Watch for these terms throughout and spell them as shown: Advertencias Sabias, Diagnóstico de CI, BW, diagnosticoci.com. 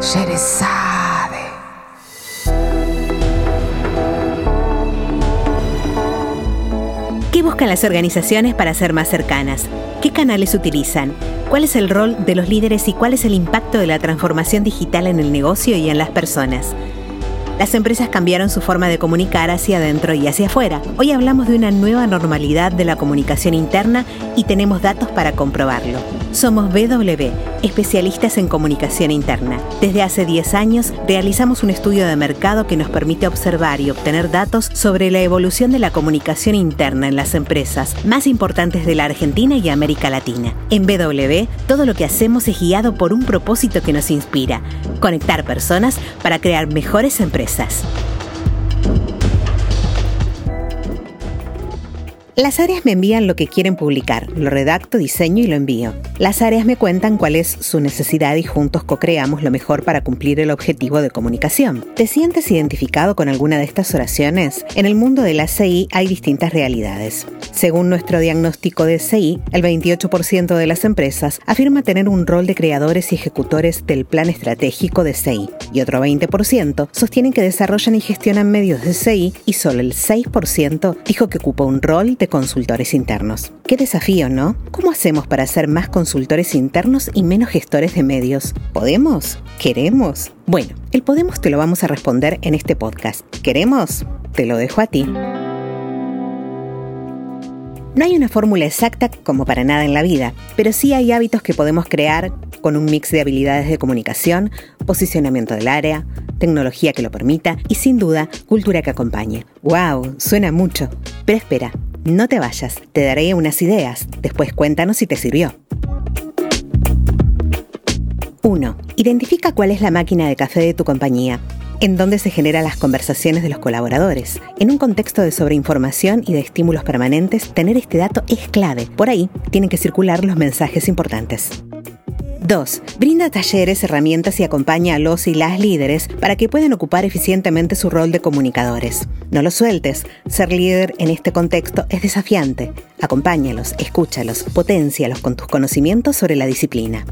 Sherezade. ¿Qué buscan las organizaciones para ser más cercanas? ¿Qué canales utilizan? ¿Cuál es el rol de los líderes y cuál es el impacto de la transformación digital en el negocio y en las personas? Las empresas cambiaron su forma de comunicar hacia adentro y hacia afuera. Hoy hablamos de una nueva normalidad de la comunicación interna y tenemos datos para comprobarlo. Somos BW, especialistas en comunicación interna. Desde hace 10 años realizamos un estudio de mercado que nos permite observar y obtener datos sobre la evolución de la comunicación interna en las empresas más importantes de la Argentina y América Latina. En BW, todo lo que hacemos es guiado por un propósito que nos inspira: conectar personas para crear mejores empresas. Las áreas me envían lo que quieren publicar, lo redacto, diseño y lo envío. Las áreas me cuentan cuál es su necesidad y juntos co-creamos lo mejor para cumplir el objetivo de comunicación. ¿Te sientes identificado con alguna de estas oraciones? En el mundo de la CI hay distintas realidades. Según nuestro diagnóstico de CI, el 28% de las empresas afirma tener un rol de creadores y ejecutores del plan estratégico de CI, y otro 20% sostienen que desarrollan y gestionan medios de CI, y solo el 6% dijo que ocupa un rol de consultores internos. ¡Qué desafío!, ¿no? ¿Cómo hacemos para ser más consultores internos y menos gestores de medios? ¿Podemos? ¿Queremos? Bueno, el podemos te lo vamos a responder en este podcast. ¿Queremos? Te lo dejo a ti. No hay una fórmula exacta como para nada en la vida, pero sí hay hábitos que podemos crear con un mix de habilidades de comunicación, posicionamiento del área, tecnología que lo permita y, sin duda, cultura que acompañe. ¡Wow! Suena mucho. Pero espera, no te vayas, te daré unas ideas. Después cuéntanos si te sirvió. 1. Identifica cuál es la máquina de café de tu compañía. En donde se generan las conversaciones de los colaboradores. En un contexto de sobreinformación y de estímulos permanentes, tener este dato es clave. Por ahí tienen que circular los mensajes importantes. 2. Brinda talleres, herramientas y acompaña a los y las líderes para que puedan ocupar eficientemente su rol de comunicadores. No los sueltes. Ser líder en este contexto es desafiante. Acompáñalos, escúchalos, poténcialos con tus conocimientos sobre la disciplina.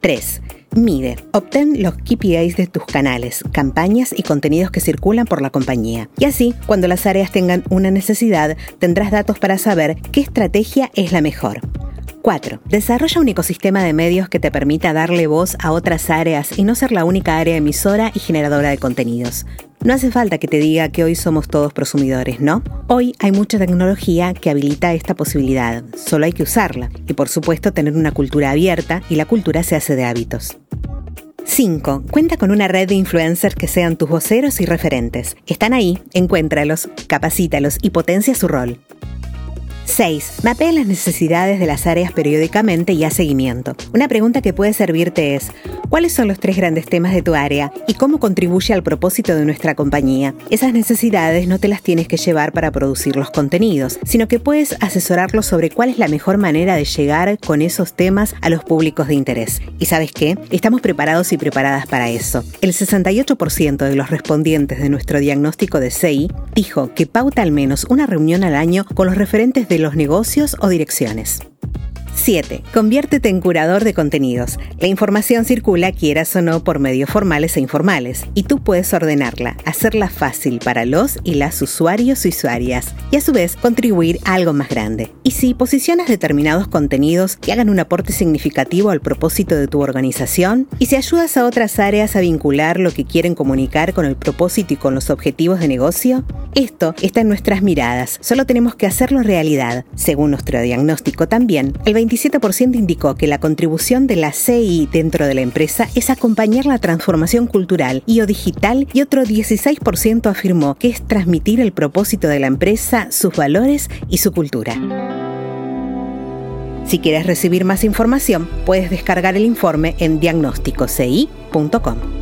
3. Mide. Obtén los KPIs de tus canales, campañas y contenidos que circulan por la compañía. Y así, cuando las áreas tengan una necesidad, tendrás datos para saber qué estrategia es la mejor. 4. Desarrolla un ecosistema de medios que te permita darle voz a otras áreas y no ser la única área emisora y generadora de contenidos. No hace falta que te diga que hoy somos todos prosumidores, ¿no? Hoy hay mucha tecnología que habilita esta posibilidad, solo hay que usarla. Y por supuesto tener una cultura abierta, y la cultura se hace de hábitos. 5. Cuenta con una red de influencers que sean tus voceros y referentes. Están ahí, encuéntralos, capacítalos y potencia su rol. 6. Mapea las necesidades de las áreas periódicamente y haz seguimiento. Una pregunta que puede servirte es: ¿cuáles son los 3 grandes temas de tu área y cómo contribuye al propósito de nuestra compañía? Esas necesidades no te las tienes que llevar para producir los contenidos, sino que puedes asesorarlos sobre cuál es la mejor manera de llegar con esos temas a los públicos de interés. ¿Y sabes qué? Estamos preparados y preparadas para eso. El 68% de los respondientes de nuestro diagnóstico de CI dijo que pauta al menos una reunión al año con los referentes de los negocios o direcciones. 7. Conviértete en curador de contenidos. La información circula, quieras o no, por medios formales e informales, y tú puedes ordenarla, hacerla fácil para los y las usuarios y usuarias, y a su vez contribuir a algo más grande. Y si posicionas determinados contenidos que hagan un aporte significativo al propósito de tu organización, y si ayudas a otras áreas a vincular lo que quieren comunicar con el propósito y con los objetivos de negocio, esto está en nuestras miradas, solo tenemos que hacerlo realidad. Según nuestro diagnóstico también, el 27% indicó que la contribución de la CI dentro de la empresa es acompañar la transformación cultural y o digital, y otro 16% afirmó que es transmitir el propósito de la empresa, sus valores y su cultura. Si quieres recibir más información, puedes descargar el informe en diagnosticoci.com.